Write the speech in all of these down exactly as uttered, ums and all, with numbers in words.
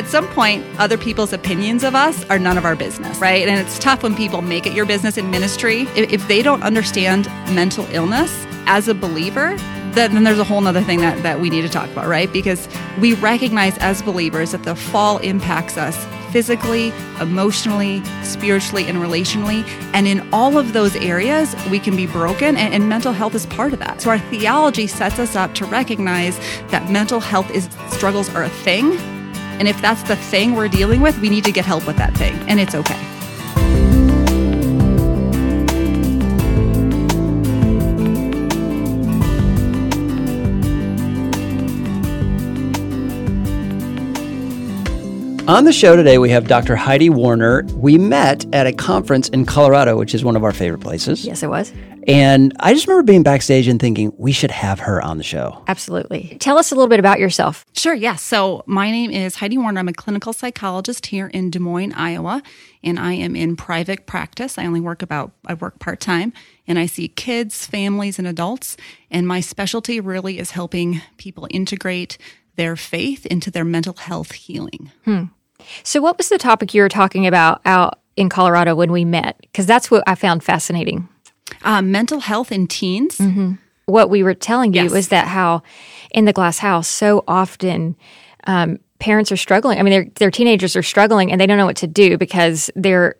At some point, other people's opinions of us are none of our business, right? And it's tough when people make it your business in ministry. If they don't understand mental illness as a believer, then there's a whole other thing that, that we need to talk about, right? Because we recognize as believers that the fall impacts us physically, emotionally, spiritually, and relationally. And in all of those areas, we can be broken, and, and mental health is part of that. So our theology sets us up to recognize that mental health is struggles are a thing. And if that's the thing we're dealing with, we need to get help with that thing, and it's okay. On the show today, we have Doctor Heidi Warner. We met at a conference in Colorado, which is one of our favorite places. Yes, it was. And I just remember being backstage and thinking, we should have her on the show. Absolutely. Tell us a little bit about yourself. Sure, yes. Yeah. So my name is Heidi Warner. I'm a clinical psychologist here in Des Moines, Iowa, and I am in private practice. I only work about, I work part-time, and I see kids, families, and adults. And my specialty really is helping people integrate their faith into their mental health healing. Hmm. So what was the topic you were talking about out in Colorado when we met? Because that's what I found fascinating. Uh, mental health in teens. Mm-hmm. What we were telling you yes. is that how in the Glass House, so often um, parents are struggling. I mean, their their teenagers are struggling, and they don't know what to do because they're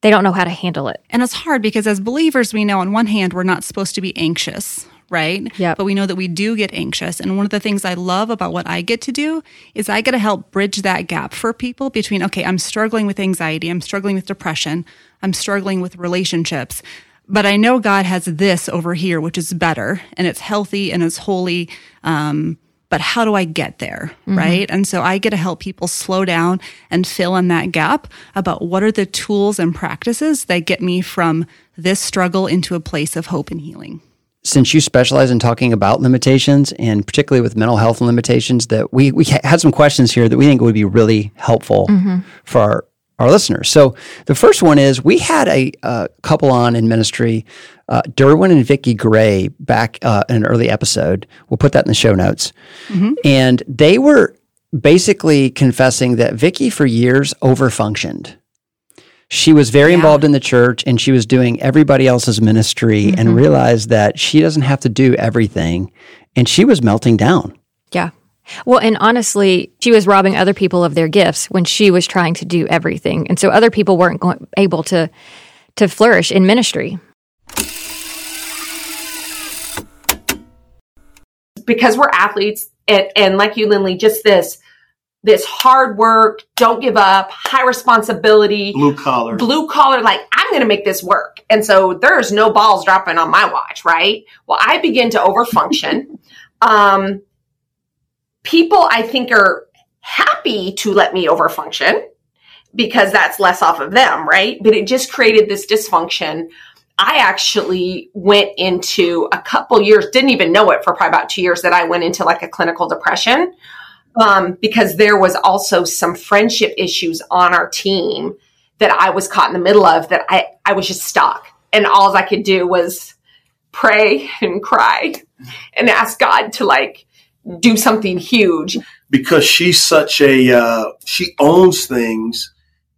they don't know how to handle it. And it's hard because as believers, we know on one hand, we're not supposed to be anxious, right? Yep. But we know that we do get anxious. And one of the things I love about what I get to do is I get to help bridge that gap for people between, okay, I'm struggling with anxiety, I'm struggling with depression, I'm struggling with relationships, but I know God has this over here, which is better, and it's healthy and it's holy, um, but how do I get there, mm-hmm. right? And so I get to help people slow down and fill in that gap about what are the tools and practices that get me from this struggle into a place of hope and healing. Since you specialize in talking about limitations, and particularly with mental health limitations, that we, we had some questions here that we think would be really helpful mm-hmm. for our, our listeners. So the first one is, we had a, a couple on in ministry, uh, Derwin and Vicky Gray, back uh, in an early episode. We'll put that in the show notes. Mm-hmm. And they were basically confessing that Vicky for years overfunctioned. She was very yeah. involved in the church, and she was doing everybody else's ministry mm-hmm. and realized that she doesn't have to do everything, and she was melting down. Yeah. Well, and honestly, she was robbing other people of their gifts when she was trying to do everything, and so other people weren't going, able to, to flourish in ministry. Because we're athletes, and, and like you, Lindley, just this— This hard work, don't give up, high responsibility. Blue collar. Blue collar, like, I'm going to make this work. And so there's no balls dropping on my watch, right? Well, I begin to overfunction. um, people, I think, are happy to let me overfunction because that's less off of them, right? But it just created this dysfunction. I actually went into a couple years, didn't even know it for probably about two years, that I went into like a clinical depression. Um, because there was also some friendship issues on our team that I was caught in the middle of, that I, I was just stuck. And all I could do was pray and cry and ask God to like do something huge. Because she's such a, uh, she owns things.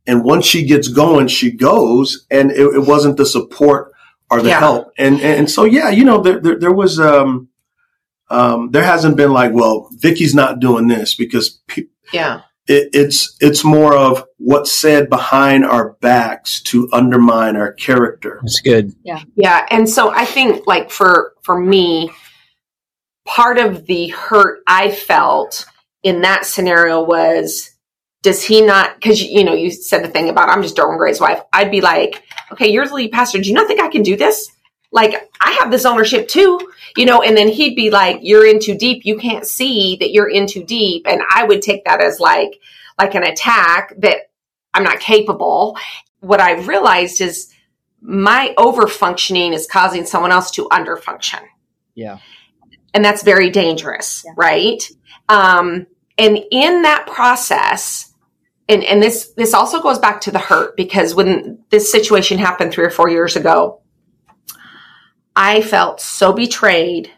And once she gets going, she goes. And it, it wasn't the support or the yeah. help. And, and so, yeah, you know, there, there, there was, um, Um, there hasn't been like, well, Vicky's not doing this because pe- yeah, it, it's it's more of what's said behind our backs to undermine our character. That's good. Yeah, yeah. And so I think like for for me, part of the hurt I felt in that scenario was, does he not? Because you know, you said the thing about I'm just Derwin Gray's wife. I'd be like, okay, you're the lead pastor. Do you not think I can do this? Like, I have this ownership too, you know, and then he'd be like, you're in too deep. You can't see that you're in too deep. And I would take that as like, like an attack that I'm not capable. What I realized is my overfunctioning is causing someone else to underfunction. Yeah. And that's very dangerous. Yeah. Right. Um, and in that process, and, and this, this also goes back to the hurt, because when this situation happened three or four years ago, I felt so betrayed,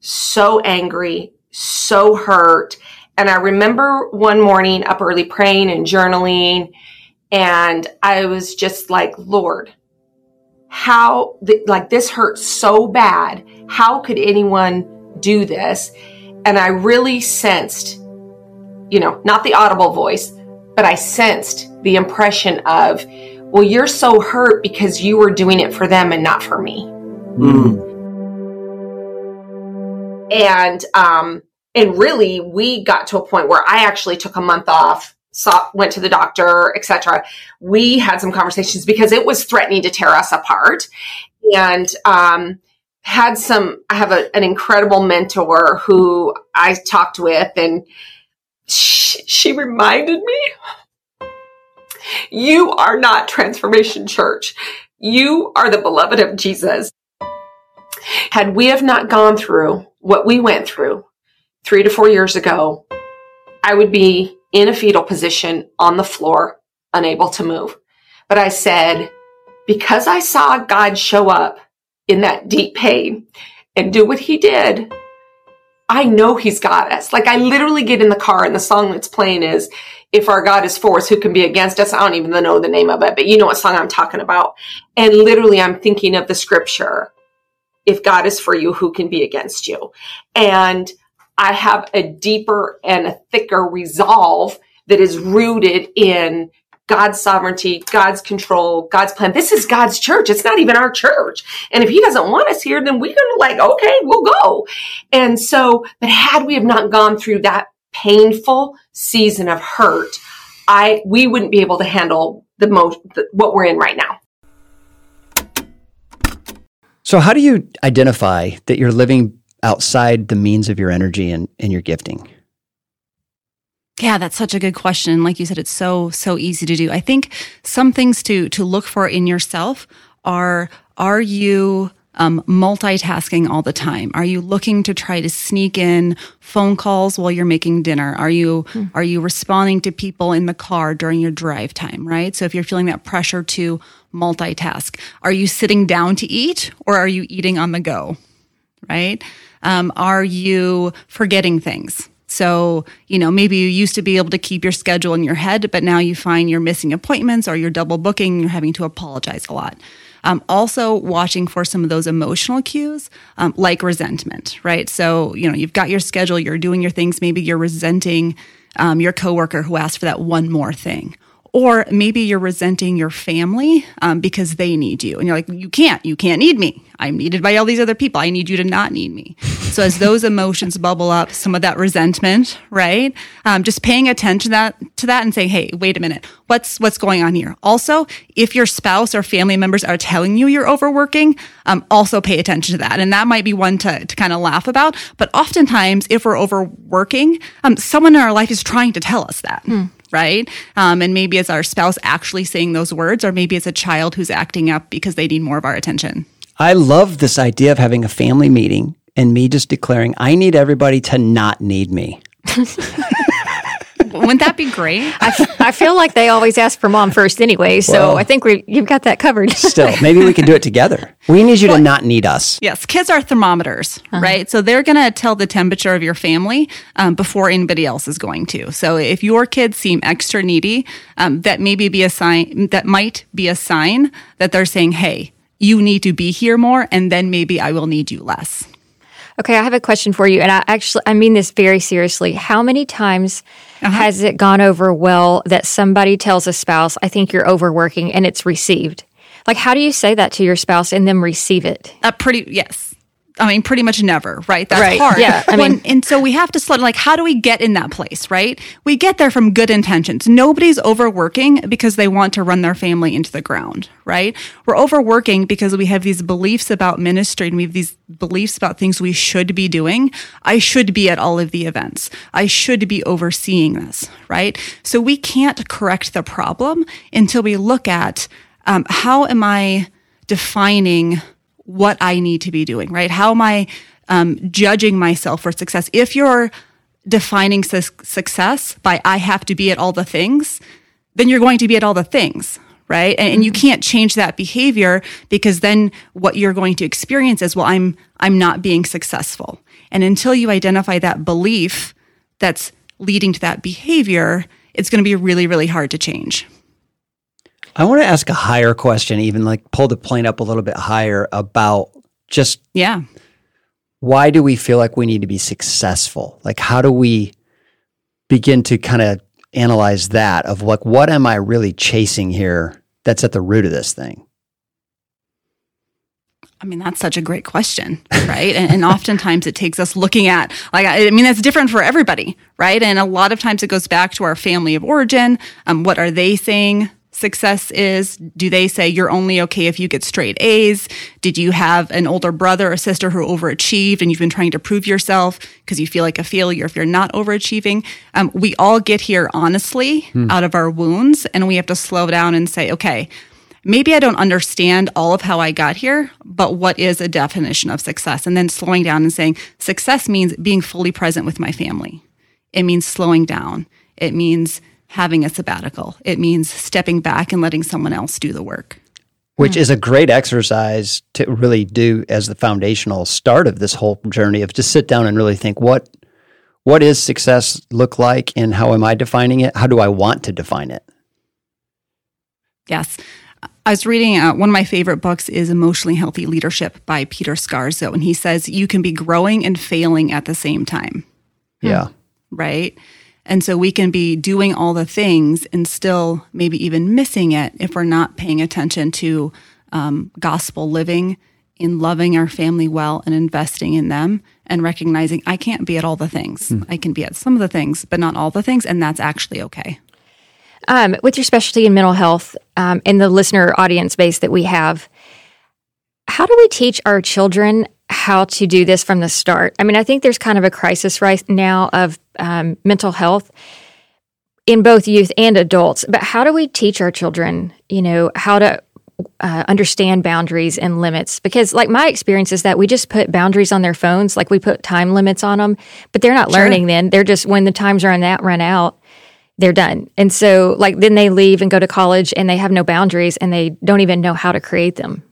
so angry, so hurt. And I remember one morning up early praying and journaling, and I was just like, Lord, how, th- like this hurts so bad. How could anyone do this? And I really sensed, you know, not the audible voice, but I sensed the impression of, well, you're so hurt because you were doing it for them and not for me. Mm. And, um, and really we got to a point where I actually took a month off, saw, went to the doctor, et cetera. We had some conversations because it was threatening to tear us apart, and, um, had some, I have a, an incredible mentor who I talked with, and she, she reminded me, you are not Transformation Church. You are the beloved of Jesus. Had we have not gone through what we went through three to four years ago, I would be in a fetal position on the floor, unable to move. But I said, because I saw God show up in that deep pain and do what he did, I know he's got us. Like, I literally get in the car and the song that's playing is, if our God is for us, who can be against us? I don't even know the name of it, but you know what song I'm talking about. And literally I'm thinking of the scripture, if God is for you, who can be against you? And I have a deeper and a thicker resolve that is rooted in God's sovereignty, God's control, God's plan. This is God's church. It's not even our church. And if he doesn't want us here, then we're going to like, okay, we'll go. And so, but had we have not gone through that painful season of hurt, I, we wouldn't be able to handle the most, the, what we're in right now. So how do you identify that you're living outside the means of your energy and, and your gifting? Yeah, that's such a good question. Like you said, it's so, so easy to do. I think some things to to look for in yourself are, are you um, multitasking all the time? Are you looking to try to sneak in phone calls while you're making dinner? Are you, mm. are you responding to people in the car during your drive time, right? So if you're feeling that pressure to multitask, are you sitting down to eat, or are you eating on the go, right? Um, are you forgetting things? So, you know, maybe you used to be able to keep your schedule in your head, but now you find you're missing appointments, or you're double booking, you're having to apologize a lot. Um, also watching for some of those emotional cues, um, like resentment, right? So, you know, you've got your schedule, you're doing your things, maybe you're resenting um, your coworker who asked for that one more thing. Or maybe you're resenting your family um, because they need you. And you're like, you can't, you can't need me. I'm needed by all these other people. I need you to not need me. So as those emotions bubble up, some of that resentment, right? Um, just paying attention to that, to that and saying, hey, wait a minute, what's what's going on here? Also, if your spouse or family members are telling you you're overworking, um, also pay attention to that. And that might be one to, to kind of laugh about. But oftentimes, if we're overworking, um, someone in our life is trying to tell us that. Hmm. Right? Um, and maybe it's our spouse actually saying those words, or maybe it's a child who's acting up because they need more of our attention. I love this idea of having a family meeting and me just declaring, I need everybody to not need me. Wouldn't that be great? I, f- I feel like they always ask for mom first anyway, so well, I think we you've got that covered. Still, maybe we can do it together. We need you well, to not need us. Yes, kids are thermometers, uh-huh. right? So they're going to tell the temperature of your family um, before anybody else is going to. So if your kids seem extra needy, um, that maybe be a sign. That might be a sign that they're saying, "Hey, you need to be here more, and then maybe I will need you less." Okay, I have a question for you, and I actually, I mean this very seriously. How many times uh-huh. has it gone over well that somebody tells a spouse, I think you're overworking, and it's received? Like, how do you say that to your spouse and them receive it? Uh, pretty, yes. I mean, pretty much never, right? That's right. hard. Yeah, I mean, when, and so we have to slow down, like, how do we get in that place, right? We get there from good intentions. Nobody's overworking because they want to run their family into the ground, right? We're overworking because we have these beliefs about ministry, and we have these beliefs about things we should be doing. I should be at all of the events. I should be overseeing this, right? So we can't correct the problem until we look at um, how am I defining what I need to be doing, right? How am I um, judging myself for success? If you're defining su- success by I have to be at all the things, then you're going to be at all the things, right? And, and you can't change that behavior, because then what you're going to experience is, well, I'm I'm not being successful. And until you identify that belief that's leading to that behavior, it's going to be really, really hard to change. I want to ask a higher question, even like pull the plane up a little bit higher about just yeah. why do we feel like we need to be successful? Like, how do we begin to kind of analyze that of like, what am I really chasing here that's at the root of this thing? I mean, that's such a great question, right? and, and oftentimes it takes us looking at, like, I mean, that's different for everybody, right? And a lot of times it goes back to our family of origin. Um, what are they saying success is? Do they say you're only okay if you get straight A's? Did you have an older brother or sister who overachieved and you've been trying to prove yourself because you feel like a failure if you're not overachieving? Um, we all get here honestly hmm. out of our wounds, and we have to slow down and say, okay, maybe I don't understand all of how I got here, but what is a definition of success? And then slowing down and saying, success means being fully present with my family. It means slowing down. It means having a sabbatical. It means stepping back and letting someone else do the work. Which is a great exercise to really do as the foundational start of this whole journey of just sit down and really think, what what is success look like and how am I defining it? How do I want to define it? Yes. I was reading uh, one of my favorite books is Emotionally Healthy Leadership by Peter Scazzero, and he says you can be growing and failing at the same time. Yeah. Right? And so we can be doing all the things and still maybe even missing it if we're not paying attention to um, gospel living, in loving our family well and investing in them and recognizing I can't be at all the things. Mm. I can be at some of the things, but not all the things, and that's actually okay. Um, with your specialty in mental health um, and the listener audience base that we have, how do we teach our children how to do this from the start? I mean, I think there's kind of a crisis right now of um, mental health in both youth and adults, but how do we teach our children, you know, how to uh, understand boundaries and limits? Because like my experience is that we just put boundaries on their phones, like we put time limits on them, but they're not sure. learning then. They're just, when the times run out, run out. They're done. And so like then they leave and go to college and they have no boundaries and they don't even know how to create them.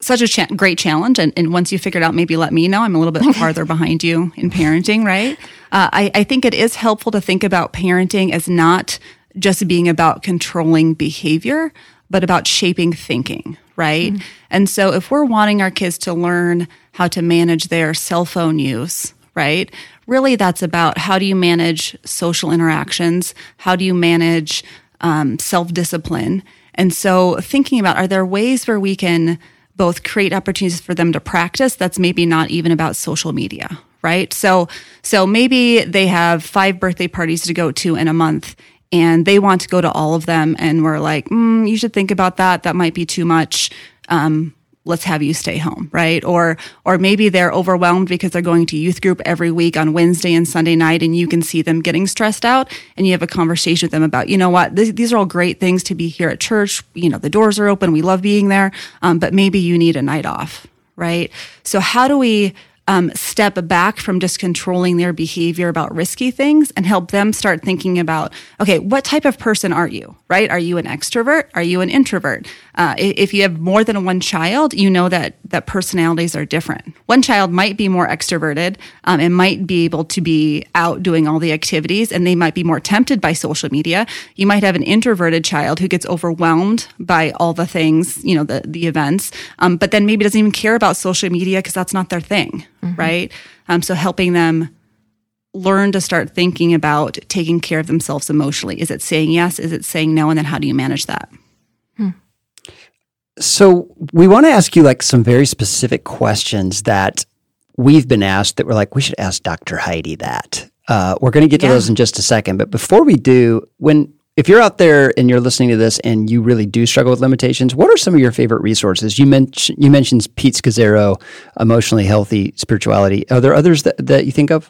Such a cha- great challenge. And, and once you figure it out, maybe let me know. I'm a little bit farther behind you in parenting, right? Uh, I, I think it is helpful to think about parenting as not just being about controlling behavior, but about shaping thinking, right? Mm-hmm. And so if we're wanting our kids to learn how to manage their cell phone use, right? Really, that's about how do you manage social interactions? How do you manage um, self-discipline? And so thinking about, are there ways where we can both create opportunities for them to practice that's maybe not even about social media, right? So, so maybe they have five birthday parties to go to in a month and they want to go to all of them. And we're like, mm, you should think about that. That might be too much. Um, Let's have you stay home, right? Or or maybe they're overwhelmed because they're going to youth group every week on Wednesday and Sunday night, and you can see them getting stressed out, and you have a conversation with them about, you know what, this, these are all great things to be here at church. You know, the doors are open. We love being there, um, but maybe you need a night off, right? So how do we um, step back from just controlling their behavior about risky things and help them start thinking about, okay, what type of person are you, right? Are you an extrovert? Are you an introvert? Uh, if you have more than one child, you know that that personalities are different. One child might be more extroverted um, and might be able to be out doing all the activities, and they might be more tempted by social media. You might have an introverted child who gets overwhelmed by all the things, you know, the, the events, um, but then maybe doesn't even care about social media because that's not their thing, mm-hmm. right? Um, so helping them learn to start thinking about taking care of themselves emotionally. Is it saying yes? Is it saying no? And then how do you manage that? Hmm. So we want to ask you like some very specific questions that we've been asked that we're like, we should ask Doctor Heidi that. Uh, we're going to get to yeah. those in just a second. But before we do, when if you're out there and you're listening to this and you really do struggle with limitations, what are some of your favorite resources? You, men- you mentioned Pete Scazzero, Emotionally Healthy Spirituality. Are there others that, that you think of?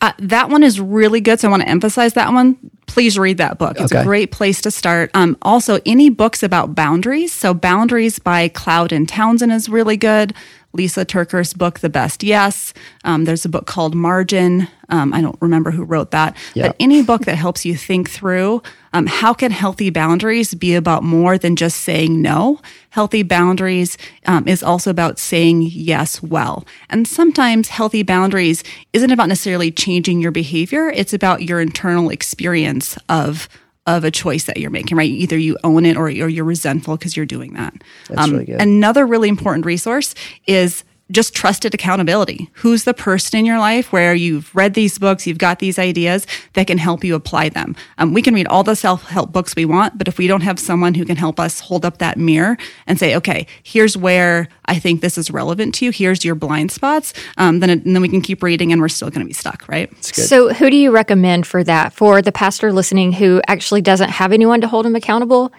Uh, that one is really good, so I want to emphasize that one. Please read that book. It's okay. A great place to start. Um, also, any books about boundaries. So Boundaries by Cloud and Townsend is really good. Lisa Turker's book, The Best Yes. Um, there's a book called Margin. Um, I don't remember who wrote that. Yeah. But any book that helps you think through um, how can healthy boundaries be about more than just saying no? Healthy boundaries um, is also about saying yes well. And sometimes healthy boundaries isn't about necessarily changing your behavior. It's about your internal experience of of a choice that you're making, right? Either you own it or, or you're resentful because you're doing that. That's um, really good. Another really important resource is just trusted accountability. Who's the person in your life where you've read these books, you've got these ideas that can help you apply them? Um, we can read all the self-help books we want, but if we don't have someone who can help us hold up that mirror and say, okay, here's where I think this is relevant to you, here's your blind spots, um, then, it, then we can keep reading and we're still going to be stuck, right? So who do you recommend for that? For the pastor listening who actually doesn't have anyone to hold him accountable,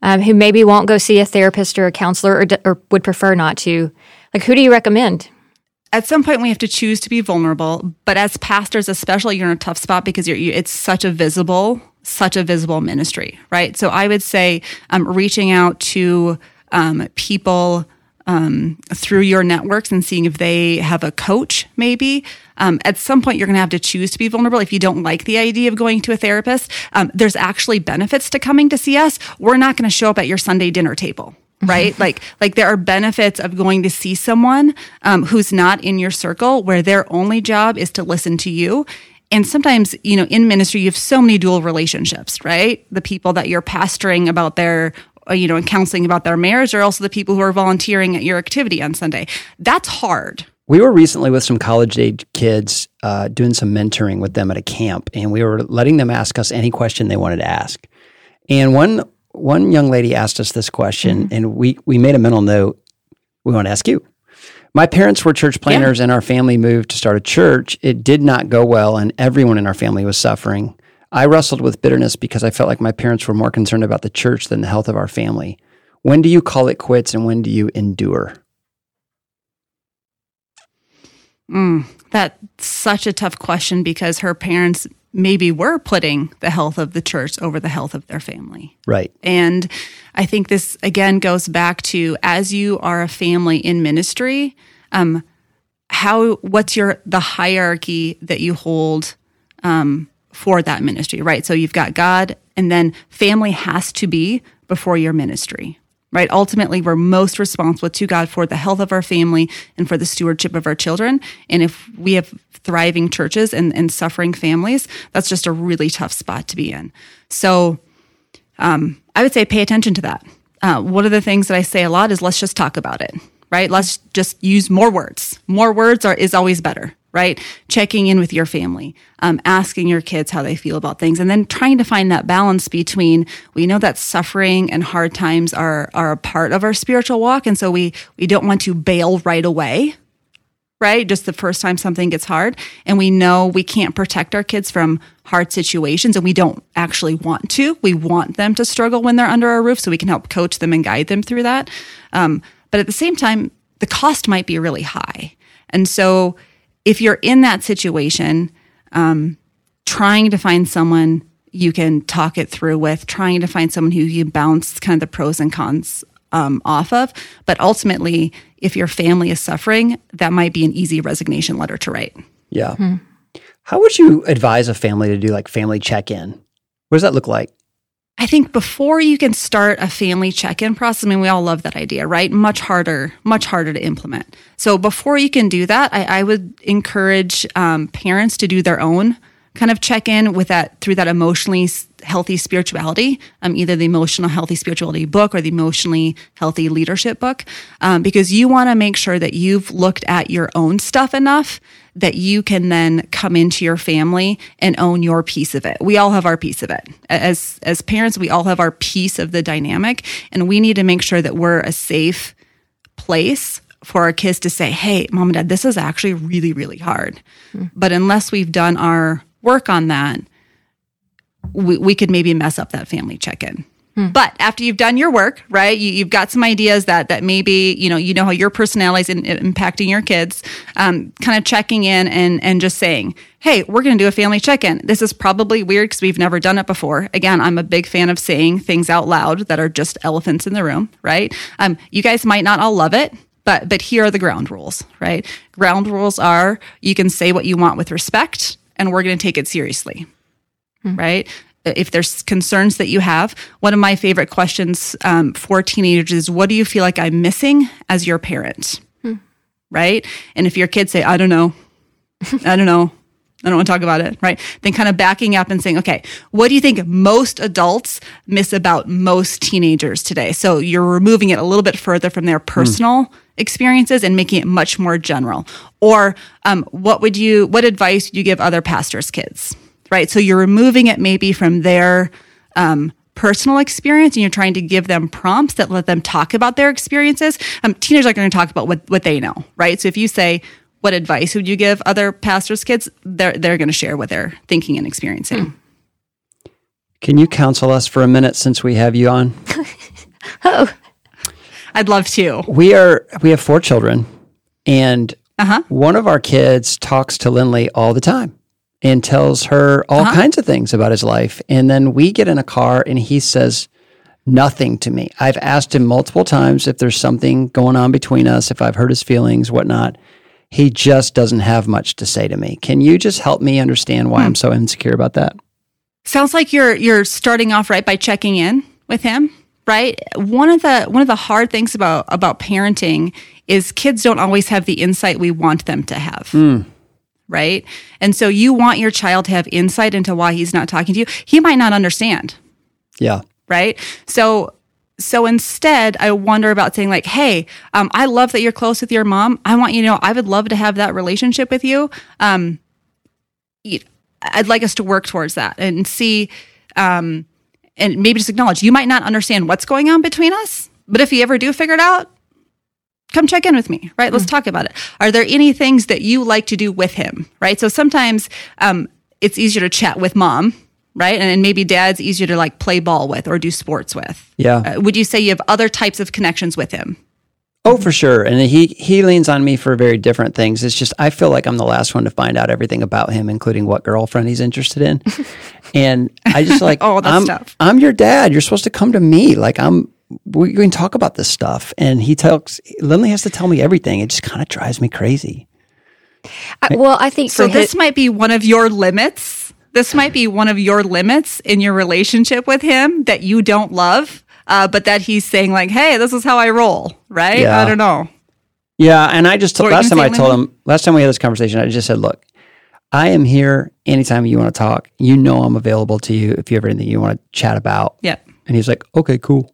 um, who maybe won't go see a therapist or a counselor or, d- or would prefer not to, like, who do you recommend? At some point, we have to choose to be vulnerable. But as pastors, especially, you're in a tough spot because you're, you, it's such a visible, such a visible ministry, right? So I would say um, reaching out to um, people um, through your networks and seeing if they have a coach, maybe. Um, at some point, you're going to have to choose to be vulnerable. If you don't like the idea of going to a therapist, um, there's actually benefits to coming to see us. We're not going to show up at your Sunday dinner table. Right? Like, like there are benefits of going to see someone um, who's not in your circle, where their only job is to listen to you. And sometimes, you know, in ministry, you have so many dual relationships, right? The people that you're pastoring about their, you know, and counseling about their marriage are also the people who are volunteering at your activity on Sunday. That's hard. We were recently with some college-age kids uh, doing some mentoring with them at a camp, and we were letting them ask us any question they wanted to ask. And one One young lady asked us this question, mm-hmm. and we, we made a mental note. We want to ask you. My parents were church planners, yeah. and our family moved to start a church. It did not go well, and everyone in our family was suffering. I wrestled with bitterness because I felt like my parents were more concerned about the church than the health of our family. When do you call it quits, and when do you endure? Mm, that's such a tough question because her parents maybe we're putting the health of the church over the health of their family. Right. And I think this, again, goes back to, as you are a family in ministry, um, how what's your the hierarchy that you hold um, for that ministry, right? So you've got God, and then family has to be before your ministry, right? Ultimately, we're most responsible to God for the health of our family and for the stewardship of our children. And if we have thriving churches and, and suffering families, that's just a really tough spot to be in. So um, I would say pay attention to that. Uh, one of the things that I say a lot is let's just talk about it, right? Let's just use more words. More words are is always better, right? Checking in with your family, um, asking your kids how they feel about things, and then trying to find that balance between, we know that suffering and hard times are are a part of our spiritual walk, and so we we don't want to bail right away, right? Just the first time something gets hard. And we know we can't protect our kids from hard situations, and we don't actually want to. We want them to struggle when they're under our roof so we can help coach them and guide them through that. Um, but at the same time, the cost might be really high. And so if you're in that situation, um, trying to find someone you can talk it through with, trying to find someone who you bounce kind of the pros and cons Um, off of. But ultimately, if your family is suffering, that might be an easy resignation letter to write. Yeah. Mm-hmm. How would you advise a family to do like family check-in? What does that look like? I think before you can start a family check-in process, I mean, we all love that idea, right? Much harder, much harder to implement. So before you can do that, I, I would encourage um, parents to do their own kind of check in with that through that emotionally healthy spirituality, um, either the Emotional Healthy Spirituality book or the Emotionally Healthy Leadership book, um, because you want to make sure that you've looked at your own stuff enough that you can then come into your family and own your piece of it. We all have our piece of it. As, as parents, we all have our piece of the dynamic, and we need to make sure that we're a safe place for our kids to say, hey, mom and dad, this is actually really, really hard. Mm-hmm. But unless we've done our work on that, we, we could maybe mess up that family check-in. Hmm. But after you've done your work, right, you, you've got some ideas that that maybe, you know, you know how your personality is in, in impacting your kids, um, kind of checking in and and just saying, hey, we're going to do a family check-in. This is probably weird because we've never done it before. Again, I'm a big fan of saying things out loud that are just elephants in the room, right? Um, you guys might not all love it, But but here are the ground rules, right? Ground rules are you can say what you want with respect, and we're going to take it seriously, mm-hmm. right? If there's concerns that you have, one of my favorite questions um, for teenagers is, what do you feel like I'm missing as your parent, mm-hmm. right? And if your kids say, I don't know, I don't know, I don't want to talk about it, right? Then kind of backing up and saying, okay, what do you think most adults miss about most teenagers today? So you're removing it a little bit further from their personal mm. experiences and making it much more general. Or um, what would you, what advice would you give other pastors' kids, right? So you're removing it maybe from their um, personal experience, and you're trying to give them prompts that let them talk about their experiences. Um, teenagers are going to talk about what, what they know, right? So if you say, what advice would you give other pastors' kids? They're they're going to share what they're thinking and experiencing. Can you counsel us for a minute since we have you on? Oh, I'd love to. We are we have four children, and uh-huh. one of our kids talks to Lindley all the time and tells her all uh-huh. kinds of things about his life. And then we get in a car, and he says nothing to me. I've asked him multiple times if there's something going on between us, if I've hurt his feelings, whatnot. He just doesn't have much to say to me. Can you just help me understand why hmm. I'm so insecure about that? Sounds like you're you're starting off right by checking in with him, right? One of the one of the hard things about about parenting is kids don't always have the insight we want them to have. Hmm. Right? And so you want your child to have insight into why he's not talking to you. He might not understand. Yeah. Right? So So instead, I wonder about saying like, hey, um, I love that you're close with your mom. I want you to know I would love to have that relationship with you. Um, I'd like us to work towards that and see, um, and maybe just acknowledge you might not understand what's going on between us, but if you ever do figure it out, come check in with me, right? Let's mm-hmm. talk about it. Are there any things that you like to do with him, right? So sometimes um, it's easier to chat with mom, right? And maybe dad's easier to like play ball with or do sports with. Yeah. Uh, would you say you have other types of connections with him? Oh, for sure. And he, he leans on me for very different things. It's just, I feel like I'm the last one to find out everything about him, including what girlfriend he's interested in. And I just like, oh, that's I'm, tough. I'm your dad. You're supposed to come to me. Like I'm, we can talk about this stuff. And he tells, Lindley has to tell me everything. It just kind of drives me crazy. I, well, I think so. For this his- might be one of your limits. This might be one of your limits in your relationship with him that you don't love, uh, but that he's saying like, hey, this is how I roll, right? Yeah. I don't know. Yeah, and I just, t- last time I told him, last time we had this conversation, I just said, look, I am here anytime you want to talk. You know I'm available to you if you have anything you want to chat about. Yeah. And he's like, okay, cool.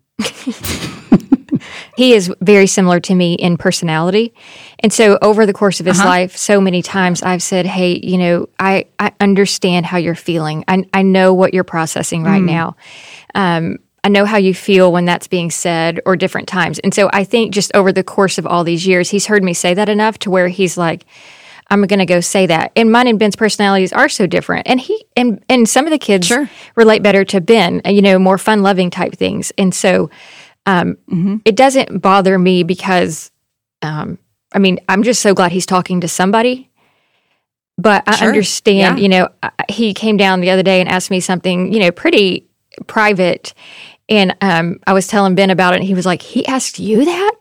He is very similar to me in personality. And so over the course of his uh-huh. life, so many times I've said, hey, you know, I, I understand how you're feeling. I, I know what you're processing right mm. now. Um, I know how you feel when that's being said or different times. And so I think just over the course of all these years, he's heard me say that enough to where he's like, I'm going to go say that. And mine and Ben's personalities are so different. And he and, and some of the kids sure. relate better to Ben, you know, more fun-loving type things. And so Um, mm-hmm. it doesn't bother me because, um, I mean, I'm just so glad he's talking to somebody, but I sure. understand, yeah. you know, I, he came down the other day and asked me something, you know, pretty private. And, um, I was telling Ben about it and he was like, he asked you that?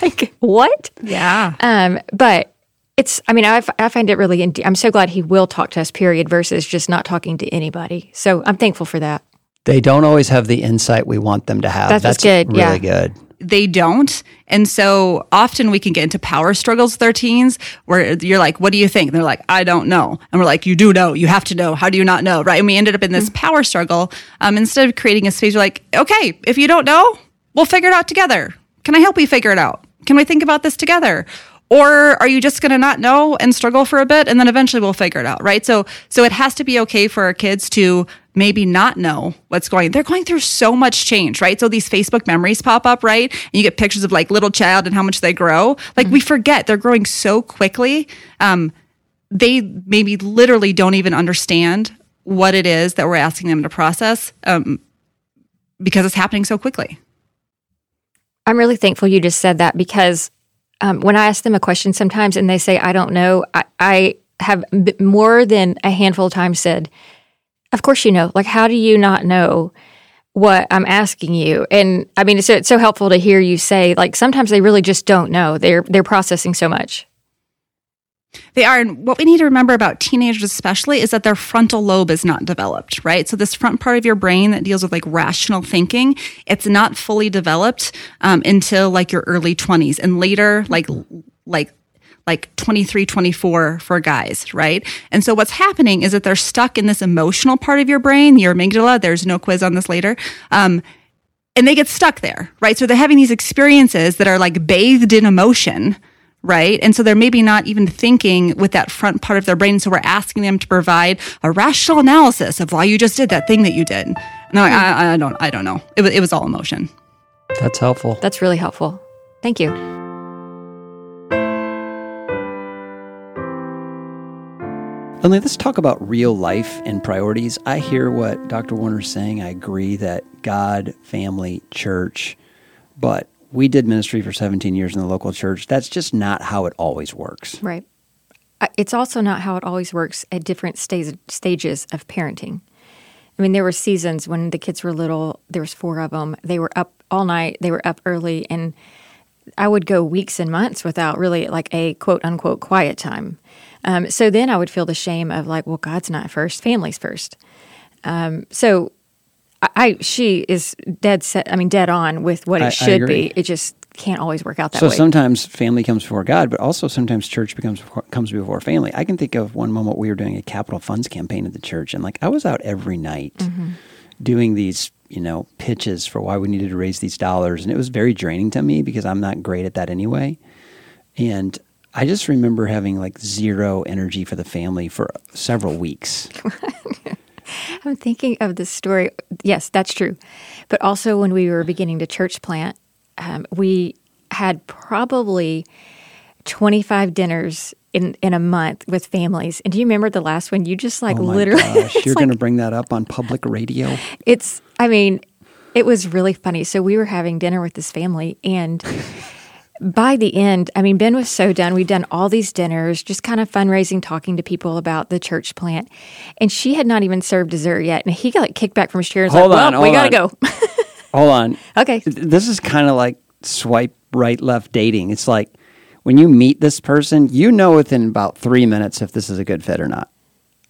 Like what? Yeah. Um, but it's, I mean, I, I find it really, ind- I'm so glad he will talk to us period versus just not talking to anybody. So I'm thankful for that. They don't always have the insight we want them to have. That's, That's good. really yeah. good. They don't. And so often we can get into power struggles with our teens where you're like, what do you think? And they're like, I don't know. And we're like, you do know. You have to know. How do you not know? Right? And we ended up in this mm-hmm. power struggle. Um, instead of creating a space, you're like, okay, if you don't know, we'll figure it out together. Can I help you figure it out? Can we think about this together? Or are you just going to not know and struggle for a bit and then eventually we'll figure it out, right? So so it has to be okay for our kids to maybe not know what's going on. They're going through so much change, right? So these Facebook memories pop up, right? And you get pictures of like little child and how much they grow. Like mm-hmm. we forget they're growing so quickly. Um, they maybe literally don't even understand what it is that we're asking them to process um, because it's happening so quickly. I'm really thankful you just said that because um, when I ask them a question sometimes and they say, I don't know, I, I have b- more than a handful of times said, of course you know. Like, how do you not know? what I'm asking you. And I mean, it's so, it's so helpful to hear you say, like, sometimes they really just don't know. They're they're processing so much. They are. And what we need to remember about teenagers especially is that their frontal lobe is not developed, right? So this front part of your brain that deals with like rational thinking, it's not fully developed um, until like your early twenties and later, like, like, like twenty-three, twenty-four for guys, right? And so what's happening is that they're stuck in this emotional part of your brain, your amygdala. There's no quiz on this later. Um, and they get stuck there, right? So they're having these experiences that are like bathed in emotion, right? And so they're maybe not even thinking with that front part of their brain. So we're asking them to provide a rational analysis of why you just did that thing that you did. No, I, I don't. I don't know. It was, it was all emotion. That's helpful. That's really helpful. Thank you. Lindley, let's talk about real life and priorities. I hear what Doctor Warner's saying. I agree that God, family, church, but we did ministry for seventeen years in the local church. That's just not how it always works. Right. It's also not how it always works at different stage, stages of parenting. I mean, there were seasons when the kids were little. There was four of them. They were up all night. They were up early. And I would go weeks and months without really like a quote-unquote quiet time. Um, so then I would feel the shame of like, well, God's not first. Family's first. Um, so... I she is dead set. I mean, dead on with what it I, should I be. It just can't always work out that so way. So sometimes family comes before God, but also sometimes church becomes comes before family. I can think of one moment we were doing a capital funds campaign at the church, and like I was out every night mm-hmm. doing these, you know, pitches for why we needed to raise these dollars, and it was very draining to me because I'm not great at that anyway. And I just remember having like zero energy for the family for several weeks. I'm thinking of this story. Yes, that's true. But also when we were beginning to church plant, um, we had probably twenty-five dinners in, in a month with families. And do you remember the last one? You just like oh my literally. Gosh, you're like, going to bring that up on public radio? It's, I mean, it was really funny. So we were having dinner with this family and by the end, I mean, Ben was so done. We'd done all these dinners, just kind of fundraising, talking to people about the church plant. And she had not even served dessert yet. And he got like, kicked back from his chair and was hold like, on, well, we got to go. Hold on. Okay. This is kind of like swipe right, left dating. It's like when you meet this person, you know within about three minutes if this is a good fit or not.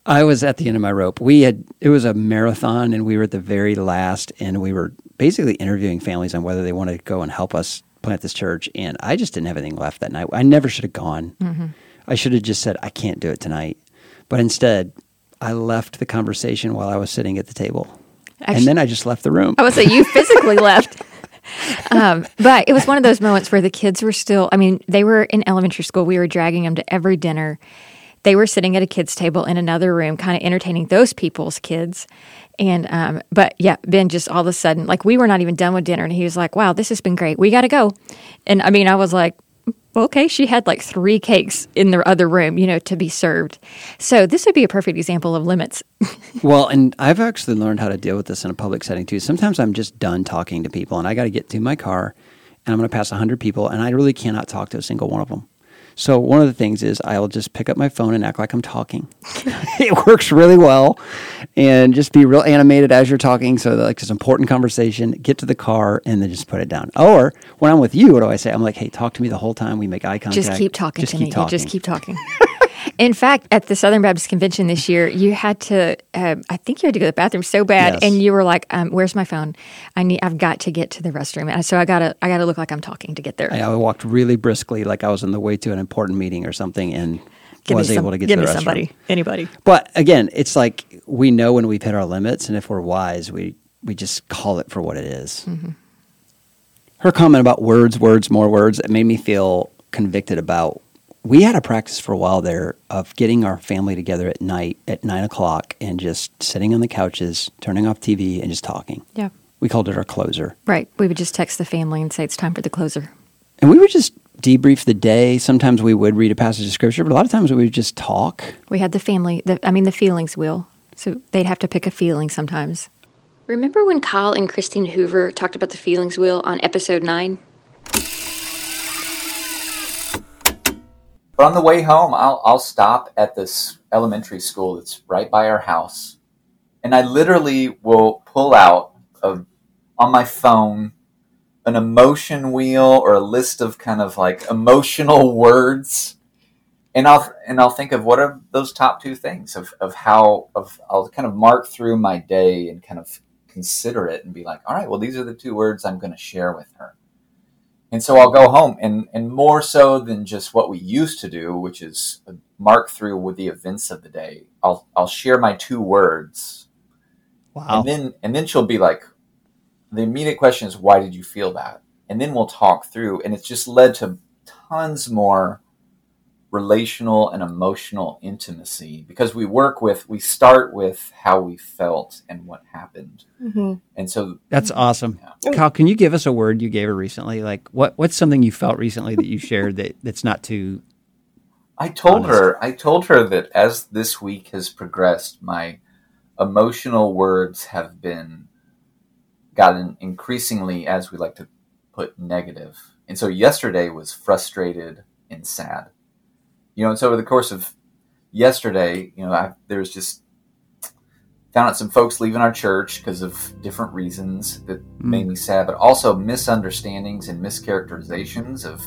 I was at the end of my rope. We had it was a marathon and we were at the very last. And we were basically interviewing families on whether they wanted to go and help us plant this church, and I just didn't have anything left that night. I never should have gone. Mm-hmm. I should have just said, I can't do it tonight. But instead, I left the conversation while I was sitting at the table. Actually, and then I just left the room. I would say you physically left. Um, but it was one of those moments where the kids were still, I mean, they were in elementary school. We were dragging them to every dinner. They were sitting at a kid's table in another room, kind of entertaining those people's kids. And, um, but yeah, Ben just all of a sudden, like we were not even done with dinner and he was like, wow, this has been great. We got to go. And I mean, I was like, okay, she had like three cakes in the other room, you know, to be served. So this would be a perfect example of limits. Well, and I've actually learned how to deal with this in a public setting too. Sometimes I'm just done talking to people and I got to get to my car and I'm going to pass a hundred people and I really cannot talk to a single one of them. So one of the things is I'll just pick up my phone and act like I'm talking. It works really well. And just be real animated as you're talking. So that, like this important conversation, get to the car and then just put it down. Or when I'm with you, what do I say? I'm like, hey, talk to me the whole time. We make eye contact. Just keep talking just to keep me. Talking. Just keep talking. In fact, at the Southern Baptist Convention this year, you had to, uh, I think you had to go to the bathroom so bad. Yes. And you were like, um, where's my phone? I need, I've got to get to the restroom. And so I got to I gotta look like I'm talking to get there. I, I walked really briskly, like I was on the way to an important meeting or something and give was some, able to get to the restroom. Give me somebody, anybody. But again, it's like we know when we've hit our limits. And if we're wise, we, we just call it for what it is. Mm-hmm. Her comment about words, words, more words, it made me feel convicted about. We had a practice for a while there of getting our family together at night at nine o'clock and just sitting on the couches, turning off T V, and just talking. Yeah. We called it our closer. Right. We would just text the family and say, it's time for the closer. And we would just debrief the day. Sometimes we would read a passage of Scripture, but a lot of times we would just talk. We had the family, the, I mean, the feelings wheel. So they'd have to pick a feeling sometimes. Remember when Kyle and Christine Hoover talked about the feelings wheel on episode nine? But on the way home, I'll, I'll stop at this elementary school that's right by our house. And I literally will pull out a on my phone an emotion wheel or a list of kind of like emotional words. And I'll and I'll think of what are those top two things of, of how of I'll kind of mark through my day and kind of consider it and be like, all right, well, these are the two words I'm going to share with her. And so I'll go home and, and more so than just what we used to do, which is mark through with the events of the day, I'll I'll share my two words. Wow. And then and then she'll be like, the immediate question is, why did you feel that? And then we'll talk through, and it's just led to tons more relational and emotional intimacy, because we work with, we start with how we felt and what happened. Mm-hmm. And so that's awesome. Yeah. Kyle, can you give us a word you gave her recently? Like what, what's something you felt recently that you shared that that's not too, I told honest? her, I told her that as this week has progressed, my emotional words have been gotten increasingly, as we like to put, negative. And so yesterday was frustrated and sad. You know, and so over the course of yesterday, you know, I, there was just found out some folks leaving our church because of different reasons that mm. made me sad, but also misunderstandings and mischaracterizations of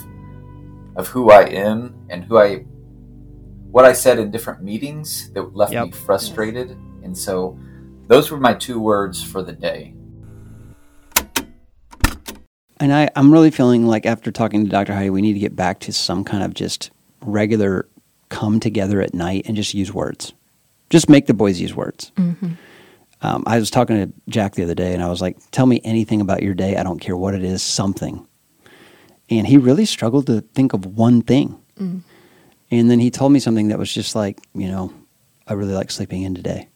of who I am and who I, what I said in different meetings that left yep. me frustrated. Yes. And so those were my two words for the day. And I, I'm really feeling like after talking to Doctor Heidi, we need to get back to some kind of just regular come together at night and just use words. Just make the boys use words. Mm-hmm. Um, I was talking to Jack the other day and I was like, tell me anything about your day. I don't care what it is, something. And he really struggled to think of one thing. Mm. And then he told me something that was just like, you know, I really like sleeping in today.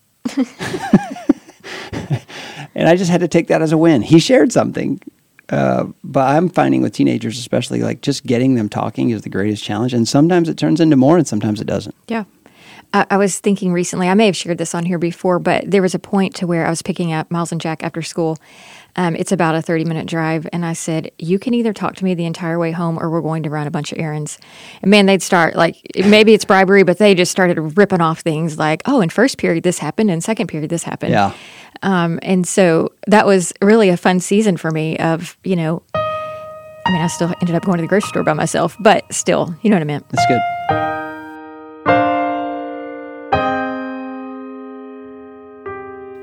And I just had to take that as a win. He shared something. Uh, but I'm finding with teenagers, especially, like just getting them talking is the greatest challenge. And sometimes it turns into more and sometimes it doesn't. Yeah. I, I was thinking recently, I may have shared this on here before, but there was a point to where I was picking up Miles and Jack after school. Um, it's about a thirty minute drive. And I said, you can either talk to me the entire way home or we're going to run a bunch of errands. And man, they'd start like, maybe it's bribery, but they just started ripping off things like, oh, in first period, this happened. And second period, this happened. Yeah. Um, and so that was really a fun season for me of, you know, I mean, I still ended up going to the grocery store by myself, but still, you know what I meant. That's good.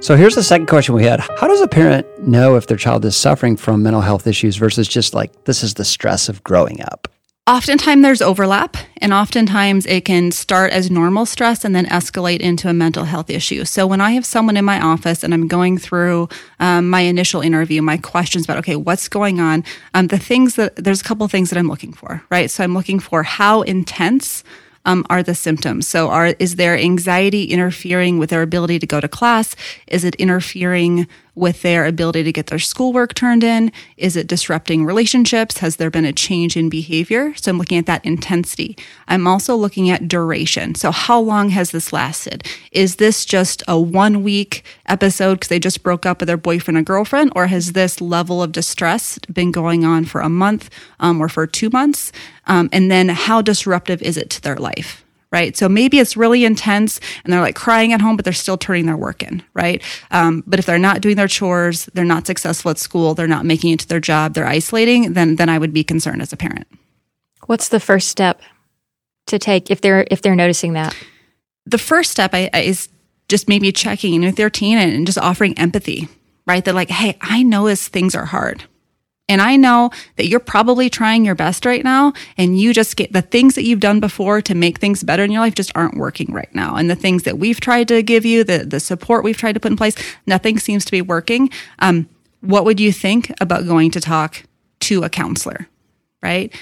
So here's the second question we had. How does a parent know if their child is suffering from mental health issues versus just like, this is the stress of growing up? Oftentimes there's overlap, and oftentimes it can start as normal stress and then escalate into a mental health issue. So when I have someone in my office and I'm going through um, my initial interview, my questions about, okay, what's going on? Um, the things that, there's a couple of things that I'm looking for, right? So I'm looking for how intense Um, are the symptoms. So are is their anxiety interfering with their ability to go to class? Is it interfering with their ability to get their schoolwork turned in? Is it disrupting relationships? Has there been a change in behavior? So I'm looking at that intensity. I'm also looking at duration. So how long has this lasted? Is this just a one week episode because they just broke up with their boyfriend or girlfriend? Or has this level of distress been going on for a month um, or for two months? Um, and then how disruptive is it to their life, right? So maybe it's really intense and they're like crying at home, but they're still turning their work in, right? Um, but if they're not doing their chores, they're not successful at school, they're not making it to their job, they're isolating, then then I would be concerned as a parent. What's the first step to take if they're if they're noticing that? The first step I, I, is just maybe checking in with their teen and just offering empathy, right? They're like, hey, I know as things are hard. And I know that you're probably trying your best right now, and you just get the things that you've done before to make things better in your life just aren't working right now. And the things that we've tried to give you, the, the support we've tried to put in place, nothing seems to be working. Um, what would you think about going to talk to a counselor, right?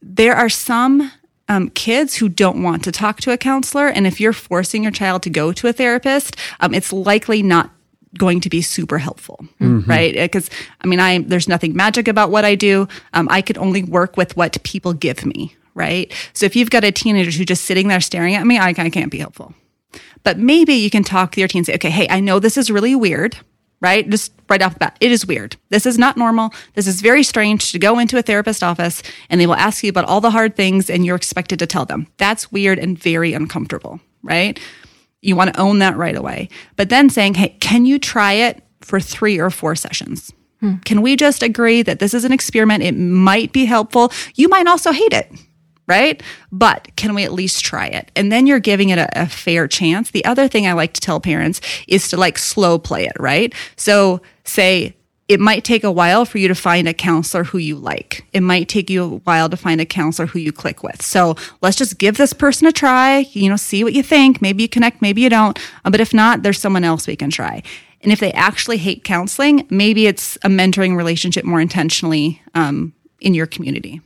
There are some um, kids who don't want to talk to a counselor, and if you're forcing your child to go to a therapist, um, it's likely not going to be super helpful, mm-hmm. right? Because I mean, I there's nothing magic about what I do. Um, I could only work with what people give me, right? So if you've got a teenager who's just sitting there staring at me, I, I can't be helpful. But maybe you can talk to your teen and say, okay, hey, I know this is really weird, right? Just right off the bat, it is weird. This is not normal. This is very strange to go into a therapist's office and they will ask you about all the hard things and you're expected to tell them. That's weird and very uncomfortable, right? You want to own that right away. But then saying, hey, can you try it for three or four sessions? Hmm. Can we just agree that this is an experiment? It might be helpful. You might also hate it, right? But can we at least try it? And then you're giving it a, a fair chance. The other thing I like to tell parents is to like slow play it, right? So say, it might take a while for you to find a counselor who you like. It might take you a while to find a counselor who you click with. So let's just give this person a try, you know, see what you think. Maybe you connect, maybe you don't. But if not, there's someone else we can try. And if they actually hate counseling, maybe it's a mentoring relationship more intentionally um, in your community.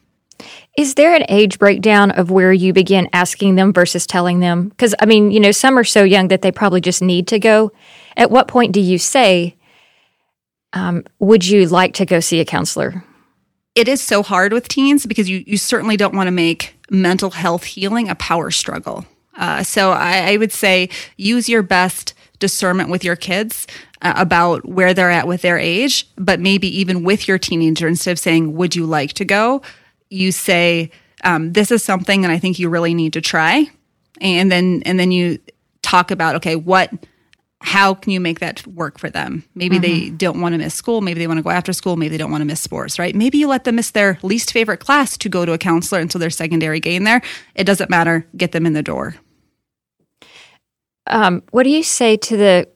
Is there an age breakdown of where you begin asking them versus telling them? Because, I mean, you know, some are so young that they probably just need to go. At what point do you say, Um, would you like to go see a counselor? It is so hard with teens because you, you certainly don't want to make mental health healing a power struggle. Uh, so I, I would say use your best discernment with your kids uh, about where they're at with their age, but maybe even with your teenager, instead of saying, would you like to go? You say, um, this is something that I think you really need to try. And then, and then you talk about, okay, what... how can you make that work for them? Maybe mm-hmm. they don't want to miss school. Maybe they want to go after school. Maybe they don't want to miss sports, right? Maybe you let them miss their least favorite class to go to a counselor, and so their secondary gain there. It doesn't matter. Get them in the door. Um, what do you say to the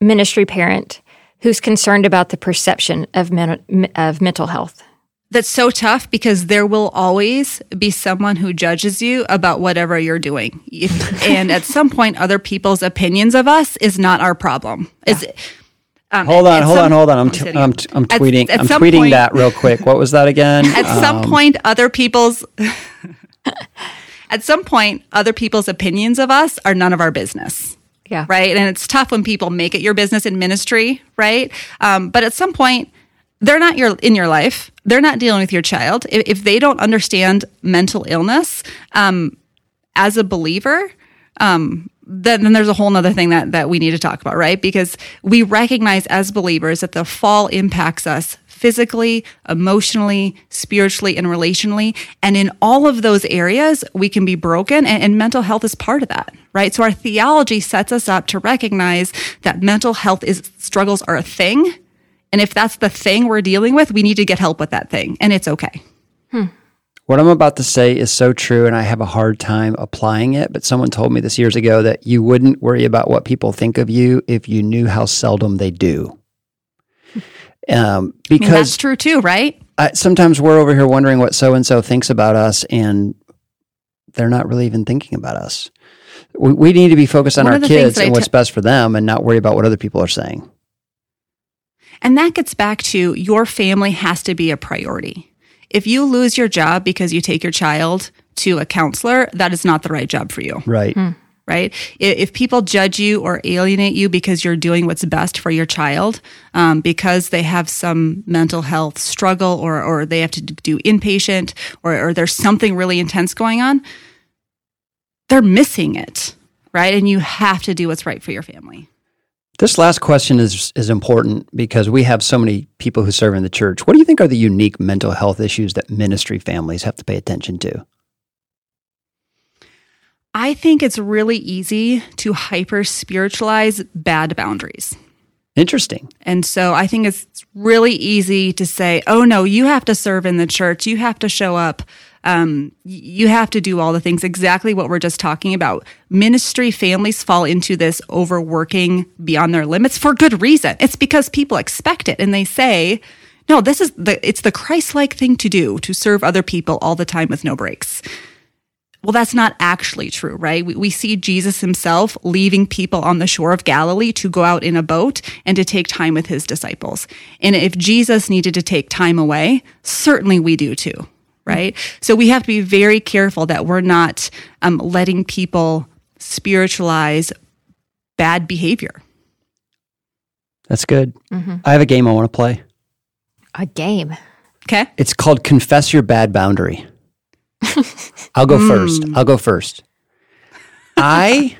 ministry parent who's concerned about the perception of men- of mental health? That's so tough because there will always be someone who judges you about whatever you're doing. And at some point, other people's opinions of us is not our problem. Is yeah. um, Hold on, hold some, on, hold on. I'm, t- I'm, t- I'm tweeting, at, at I'm tweeting point, that real quick. What was that again? At um, some point, other people's... at some point, other people's opinions of us are none of our business. Yeah. Right? And it's tough when people make it your business in ministry, right? Um, but at some point... they're not your in your life. They're not dealing with your child. If, if they don't understand mental illness um, as a believer, um, then, then there's a whole nother thing that, that we need to talk about, right? Because we recognize as believers that the fall impacts us physically, emotionally, spiritually, and relationally. And in all of those areas, we can be broken, and, and mental health is part of that, right? So our theology sets us up to recognize that mental health is struggles are a thing. And if that's the thing we're dealing with, we need to get help with that thing, and it's okay. Hmm. What I'm about to say is so true, and I have a hard time applying it, but someone told me this years ago that you wouldn't worry about what people think of you if you knew how seldom they do. Um, because I mean, that's true too, right? I, sometimes we're over here wondering what so-and-so thinks about us, and they're not really even thinking about us. We, we need to be focused on One our kids and t- what's best for them and not worry about what other people are saying. And that gets back to your family has to be a priority. If you lose your job because you take your child to a counselor, that is not the right job for you. Right. Hmm. Right? If people judge you or alienate you because you're doing what's best for your child, um, because they have some mental health struggle or or they have to do inpatient or, or there's something really intense going on, they're missing it, right? And you have to do what's right for your family. This last question is is important because we have so many people who serve in the church. What do you think are the unique mental health issues that ministry families have to pay attention to? I think it's really easy to hyper-spiritualize bad boundaries. Interesting. And so I think it's really easy to say, oh no, you have to serve in the church. You have to show up. Um, you have to do all the things, exactly what we're just talking about. Ministry families fall into this overworking beyond their limits for good reason. It's because people expect it and they say, no, this is the, it's the Christ-like thing to do, to serve other people all the time with no breaks. Well, that's not actually true, right? We, we see Jesus himself leaving people on the shore of Galilee to go out in a boat and to take time with his disciples. And if Jesus needed to take time away, certainly we do too, right? So we have to be very careful that we're not um, letting people spiritualize bad behavior. That's good. Mm-hmm. I have a game I want to play. A game? Okay. It's called Confess Your Bad Boundary. I'll go mm. first. I'll go first. I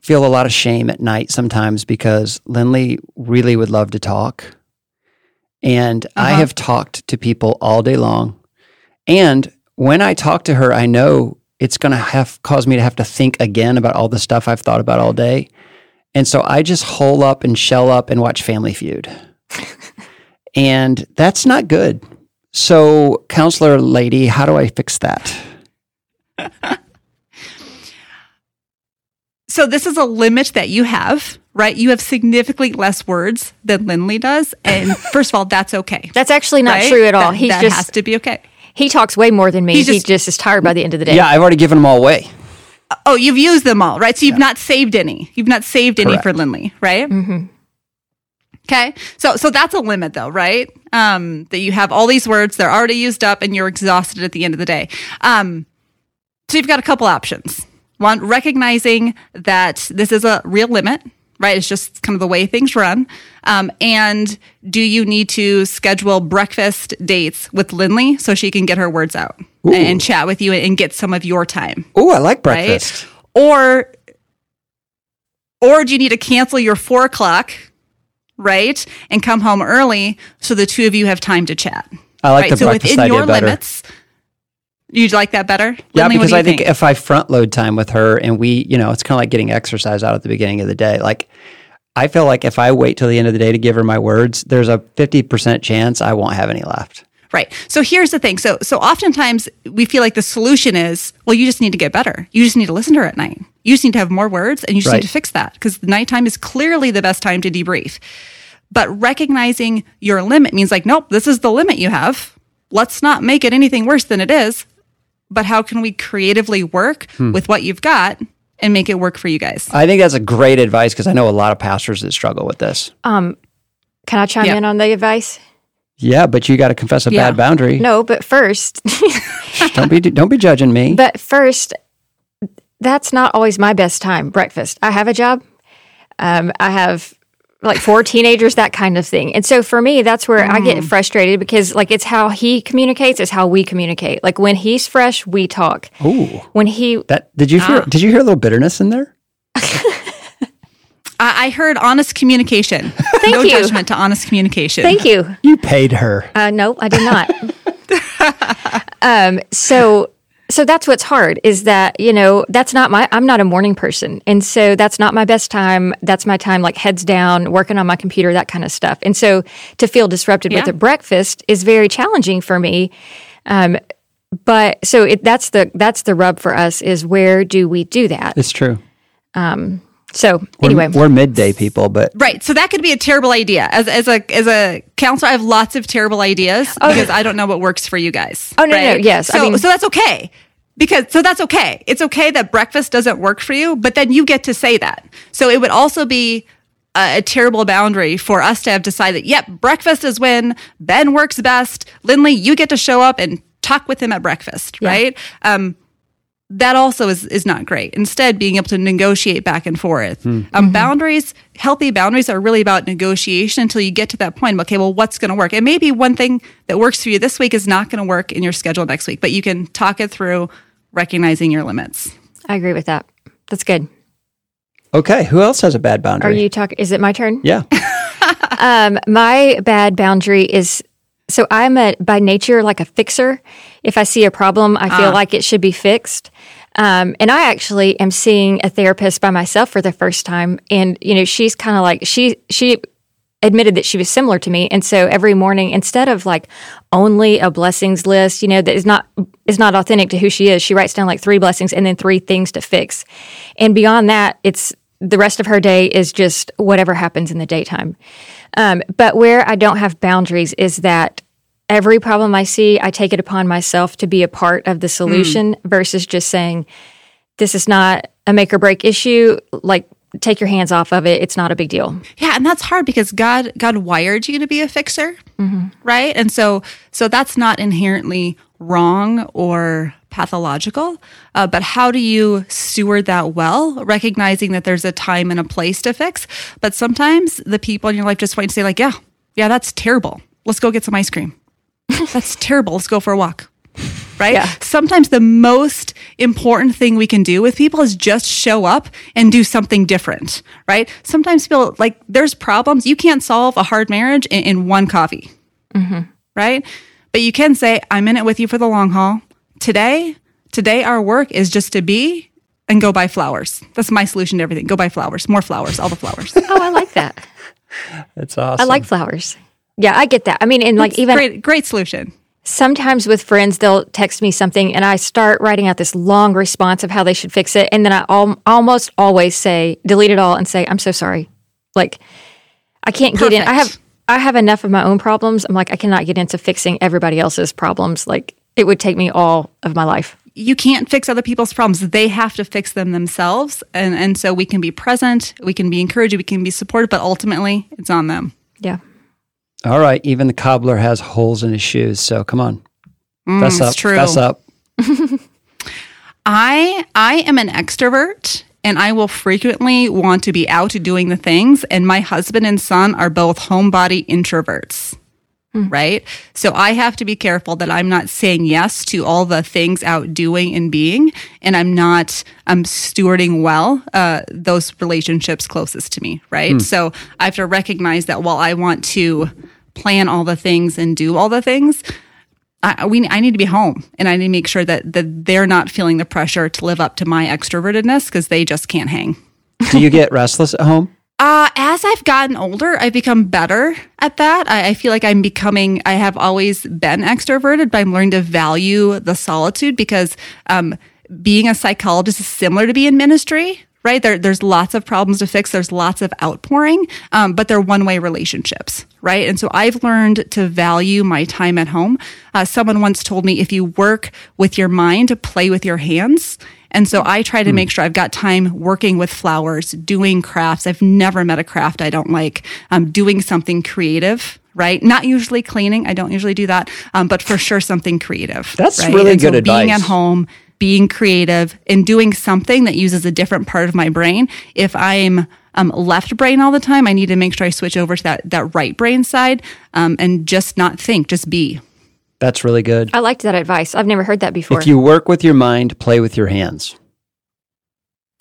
feel a lot of shame at night sometimes because Lindley really would love to talk. And uh-huh. I have talked to people all day long. And when I talk to her, I know it's going to have cause me to have to think again about all the stuff I've thought about all day. And so I just hole up and shell up and watch Family Feud. And that's not good. So, counselor lady, how do I fix that? So this is a limit that you have, right? You have significantly less words than Lindley does. And first of all, that's okay. That's actually not right? true at all. That, He's that just, has to be okay. He talks way more than me. Just, he just is tired by the end of the day. Yeah, I've already given them all away. Oh, you've used them all, right? So you've yeah. not saved any. You've not saved any Correct. for Lindley, right? Mm-hmm. Okay. So so that's a limit though, right? Um, that you have all these words, they're already used up, and you're exhausted at the end of the day. Um, so you've got a couple options. One, recognizing that this is a real limit, right? It's just kind of the way things run. Um, and do you need to schedule breakfast dates with Lindley so she can get her words out Ooh. and, and chat with you and get some of your time? Oh, I like breakfast. Right? Or, or do you need to cancel your four o'clock, right? And come home early so the two of you have time to chat. I like right? the so breakfast idea better. So within your limits... You'd like that better? Yeah, Lindley, because I think, think if I front load time with her and we, you know, it's kind of like getting exercise out at the beginning of the day. Like, I feel like if I wait till the end of the day to give her my words, there's a fifty percent chance I won't have any left. Right. So here's the thing. So, so oftentimes we feel like the solution is, well, you just need to get better. You just need to listen to her at night. You just need to have more words and you just right. need to fix that because nighttime is clearly the best time to debrief. But recognizing your limit means like, nope, this is the limit you have. Let's not make it anything worse than it is. But how can we creatively work hmm. with what you've got and make it work for you guys? I think that's a great advice because I know a lot of pastors that struggle with this. Um, can I chime yeah. in on the advice? Yeah, but you got to confess a yeah. bad boundary. No, but first, don't be don't be judging me. But first, that's not always my best time. Breakfast. I have a job. Um, I have. Like four teenagers, that kind of thing. And so for me, that's where mm. I get frustrated because like it's how he communicates, it's how we communicate. Like when he's fresh, we talk. Ooh. When he that did you ah. hear did you hear a little bitterness in there? I heard honest communication. Thank no you. No judgment to honest communication. Thank you. You paid her. Uh, no, I did not. um so So that's what's hard is that, you know, that's not my, I'm not a morning person. And so that's not my best time. That's my time like heads down, working on my computer, that kind of stuff. And so to feel disrupted yeah. with a breakfast is very challenging for me. Um, but so it, that's the, that's the rub for us is where do we do that? It's true. Um, so anyway, we're, we're midday people, but right. So that could be a terrible idea. As as a as a counselor, I have lots of terrible ideas oh, because I don't know what works for you guys. Oh no, right? no, yes. So I mean, so that's okay because so that's okay. It's okay that breakfast doesn't work for you, but then you get to say that. So it would also be a, a terrible boundary for us to have decided. Yep, breakfast is when Ben works best. Lindley, you get to show up and talk with him at breakfast, yeah. right? Um, That also is, is not great. Instead, being able to negotiate back and forth. Mm-hmm. Um, boundaries, healthy boundaries are really about negotiation until you get to that point. Okay, well, what's going to work? And maybe one thing that works for you this week is not going to work in your schedule next week, but you can talk it through recognizing your limits. I agree with that. That's good. Okay, who else has a bad boundary? Are you talking? Is it my turn? Yeah. um, my bad boundary is... So I'm a, by nature like a fixer. If I see a problem, I feel uh. like it should be fixed. Um, and I actually am seeing a therapist by myself for the first time. And, you know, she's kind of like, she she admitted that she was similar to me. And so every morning, instead of like only a blessings list, you know, that is not is not authentic to who she is, she writes down like three blessings and then three things to fix. And beyond that, it's the rest of her day is just whatever happens in the daytime. Um, but where I don't have boundaries is that every problem I see, I take it upon myself to be a part of the solution mm. versus just saying, this is not a make or break issue. Like, take your hands off of it. It's not a big deal. Yeah, and that's hard because God God wired you to be a fixer, mm-hmm. right? And so so that's not inherently wrong or pathological, uh, but how do you steward that well, recognizing that there's a time and a place to fix? But sometimes the people in your life just want you to say like, yeah, yeah, that's terrible. Let's go get some ice cream. That's terrible. Let's go for a walk. Right? Yeah. Sometimes the most important thing we can do with people is just show up and do something different. Right? Sometimes people like there's problems. You can't solve a hard marriage in, in one coffee. Mm-hmm. Right? But you can say, I'm in it with you for the long haul. Today, today our work is just to be and go buy flowers. That's my solution to everything. Go buy flowers, more flowers, all the flowers. Oh, I like that. That's awesome. I like flowers. Yeah, I get that. I mean, and like it's even great, great solution. Sometimes with friends, they'll text me something and I start writing out this long response of how they should fix it. And then I al- almost always say, delete it all and say, I'm so sorry. Like, I can't Perfect. get in. I have I have enough of my own problems. I'm like, I cannot get into fixing everybody else's problems. Like, it would take me all of my life. You can't fix other people's problems. They have to fix them themselves. And, and so we can be present, we can be encouraging, we can be supportive, but ultimately it's on them. Yeah. All right, even the cobbler has holes in his shoes, so come on. Mm, fess up, true. fess up. I I am an extrovert, and I will frequently want to be out doing the things, and my husband and son are both homebody introverts, mm. right? So I have to be careful that I'm not saying yes to all the things out doing and being, and I'm not I'm stewarding well uh, those relationships closest to me, right? Mm. So I have to recognize that while I want to plan all the things and do all the things, I, we, I need to be home. And I need to make sure that, that they're not feeling the pressure to live up to my extrovertedness because they just can't hang. Do you get restless at home? Uh, as I've gotten older, I've become better at that. I, I feel like I'm becoming, I have always been extroverted, but I'm learning to value the solitude because um, being a psychologist is similar to being in ministry. Right? There, there's lots of problems to fix. There's lots of outpouring, um, but they're one-way relationships, right? And so I've learned to value my time at home. Uh, someone once told me, if you work with your mind, play with your hands. And so I try to make sure I've got time working with flowers, doing crafts. I've never met a craft I don't like. Um, doing something creative, right? Not usually cleaning. I don't usually do that, um, but for sure something creative. That's right? really and good so advice. Being at home, being creative and doing something that uses a different part of my brain. If I'm um, left brain all the time, I need to make sure I switch over to that that right brain side um, and just not think, just be. That's really good. I liked that advice. I've never heard that before. If you work with your mind, play with your hands.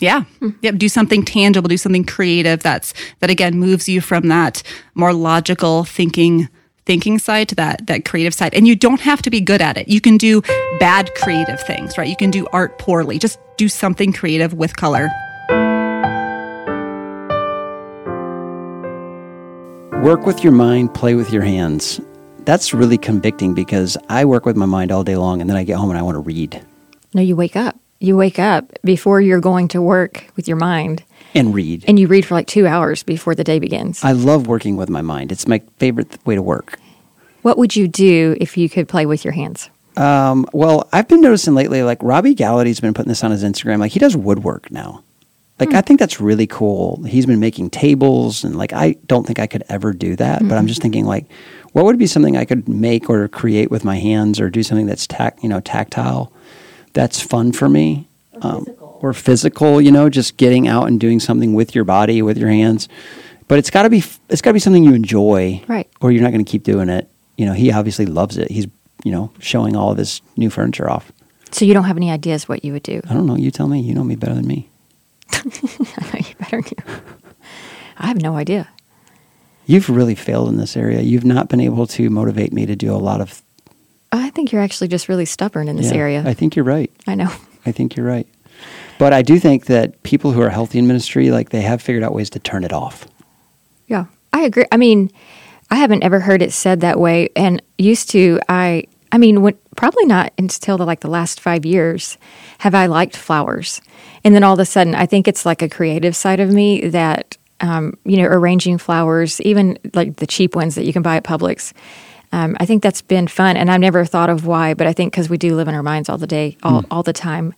Yeah. Hmm. Yep. Do something tangible. Do something creative. That's that again moves you from that more logical thinking. thinking side to that that creative side. And you don't have to be good at it. You can do bad creative things, right? You can do art poorly. Just do something creative with color. Work with your mind, play with your hands. That's really convicting because I work with my mind all day long and then I get home and I want to read. No, you wake up. You wake up before you're going to work with your mind. And read. And you read for like two hours before the day begins. I love working with my mind. It's my favorite th- way to work. What would you do if you could play with your hands? Um, well, I've been noticing lately, like Robbie Gallaty's been putting this on his Instagram. Like he does woodwork now. Like hmm. I think that's really cool. He's been making tables and like I don't think I could ever do that. Mm-hmm. But I'm just thinking like, what would be something I could make or create with my hands or do something that's tac- you know, tactile? That's fun for me. Um, or physical, you know, just getting out and doing something with your body, with your hands. But it's got to be it's got to be something you enjoy, right? Or you're not going to keep doing it. You know, he obviously loves it. He's, you know, showing all of his new furniture off. So you don't have any ideas what you would do? I don't know. You tell me. You know me better than me. I know you better than you. I have no idea. You've really failed in this area. You've not been able to motivate me to do a lot of... I think you're actually just really stubborn in this yeah, area. I think you're right. I know. I think you're right. But I do think that people who are healthy in ministry, like they have figured out ways to turn it off. Yeah, I agree. I mean, I haven't ever heard it said that way. And used to, I I mean, when, probably not until the, like the last five years have I liked flowers. And then all of a sudden, I think it's like a creative side of me that, um, you know, arranging flowers, even like the cheap ones that you can buy at Publix. Um, I think that's been fun, and I've never thought of why, but I think because we do live in our minds all the day, all, mm. all the time,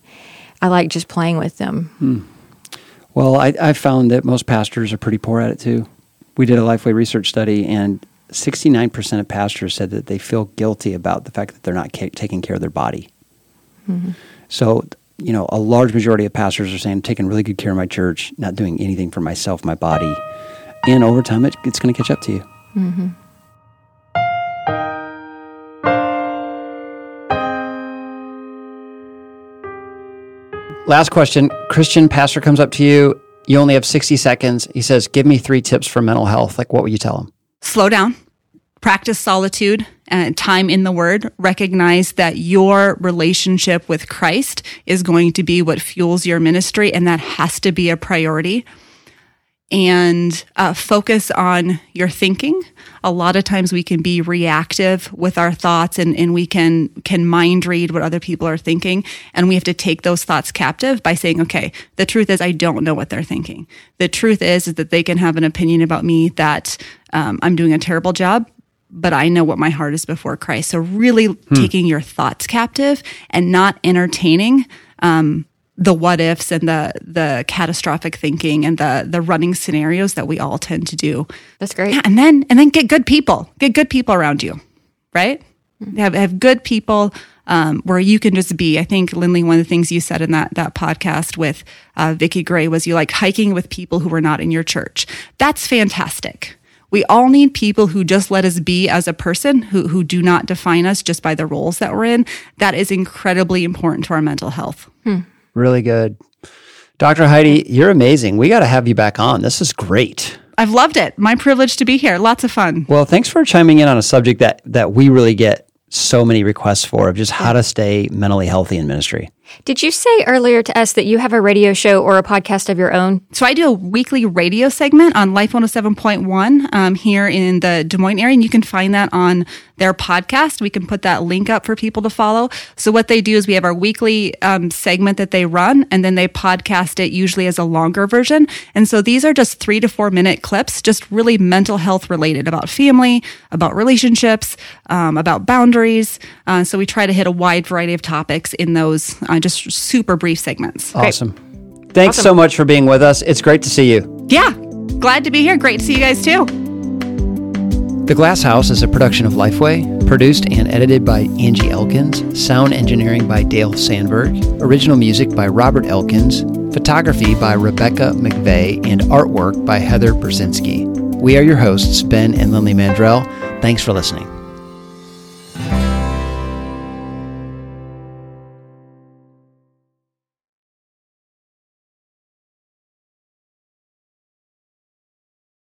I like just playing with them. Mm. Well, I, I found that most pastors are pretty poor at it, too. We did a LifeWay research study, and sixty-nine percent of pastors said that they feel guilty about the fact that they're not ca- taking care of their body. Mm-hmm. So, you know, a large majority of pastors are saying, I'm taking really good care of my church, not doing anything for myself, my body, and over time, it, it's going to catch up to you. Mm-hmm. Last question. Christian pastor comes up to you. You only have sixty seconds. He says, give me three tips for mental health. Like, what would you tell him? Slow down. Practice solitude and time in the Word. Recognize that your relationship with Christ is going to be what fuels your ministry, and that has to be a priority. and uh, focus on your thinking. A lot of times we can be reactive with our thoughts, and, and we can can mind read what other people are thinking. And we have to take those thoughts captive by saying, okay, the truth is I don't know what they're thinking. The truth is, is that they can have an opinion about me that um, I'm doing a terrible job, but I know what my heart is before Christ. So really hmm. taking your thoughts captive and not entertaining um, the what ifs and the the catastrophic thinking and the the running scenarios that we all tend to do. That's great. Yeah, and then and then get good people. Get good people around you, right? Mm-hmm. Have have good people um, where you can just be. I think, Lindley, one of the things you said in that that podcast with uh, Vicky Gray was you like hiking with people who were not in your church. That's fantastic. We all need people who just let us be as a person, who who do not define us just by the roles that we're in. That is incredibly important to our mental health. Hmm. Really good. Doctor Heidi, you're amazing. We got to have you back on. This is great. I've loved it. My privilege to be here. Lots of fun. Well, thanks for chiming in on a subject that that we really get so many requests for, of just how to stay mentally healthy in ministry. Did you say earlier to us that you have a radio show or a podcast of your own? So I do a weekly radio segment on Life one oh seven point one um, here in the Des Moines area, and you can find that on their podcast. We can put that link up for people to follow. So what they do is we have our weekly um, segment that they run, and then they podcast it usually as a longer version. And so these are just three to four minute clips, just really mental health related, about family, about relationships, um, about boundaries. Uh, so we try to hit a wide variety of topics in those uh, just super brief segments. Awesome. Great. Thanks awesome. so much for being with us. It's great to see you. Yeah. Glad to be here. Great to see you guys too. The Glass House is a production of LifeWay, produced and edited by Angie Elkins, sound engineering by Dale Sandberg, original music by Robert Elkins, photography by Rebecca McVeigh, and artwork by Heather Brzezinski. We are your hosts, Ben and Lindley Mandrell. Thanks for listening.